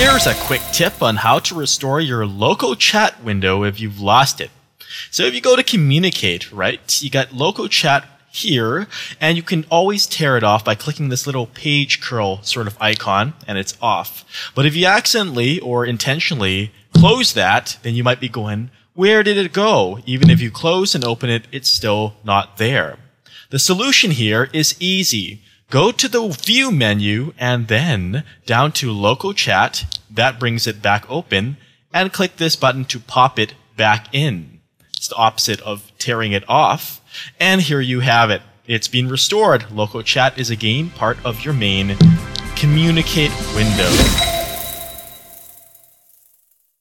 Here's a quick tip on how to restore your local chat window if you've lost it. So if you go to communicate, right, you got local chat here, and you can always tear it off by clicking this little page curl sort of icon, and it's off. But if you accidentally or intentionally close that, then you might be going, where did it go? Even if you close and open it, it's still not there. The solution here is easy. Go to the View menu and then down to Local Chat. That brings it back open, and click this button to pop it back in. It's the opposite of tearing it off. And here you have it. It's been restored. Local Chat is again part of your main Communicate window.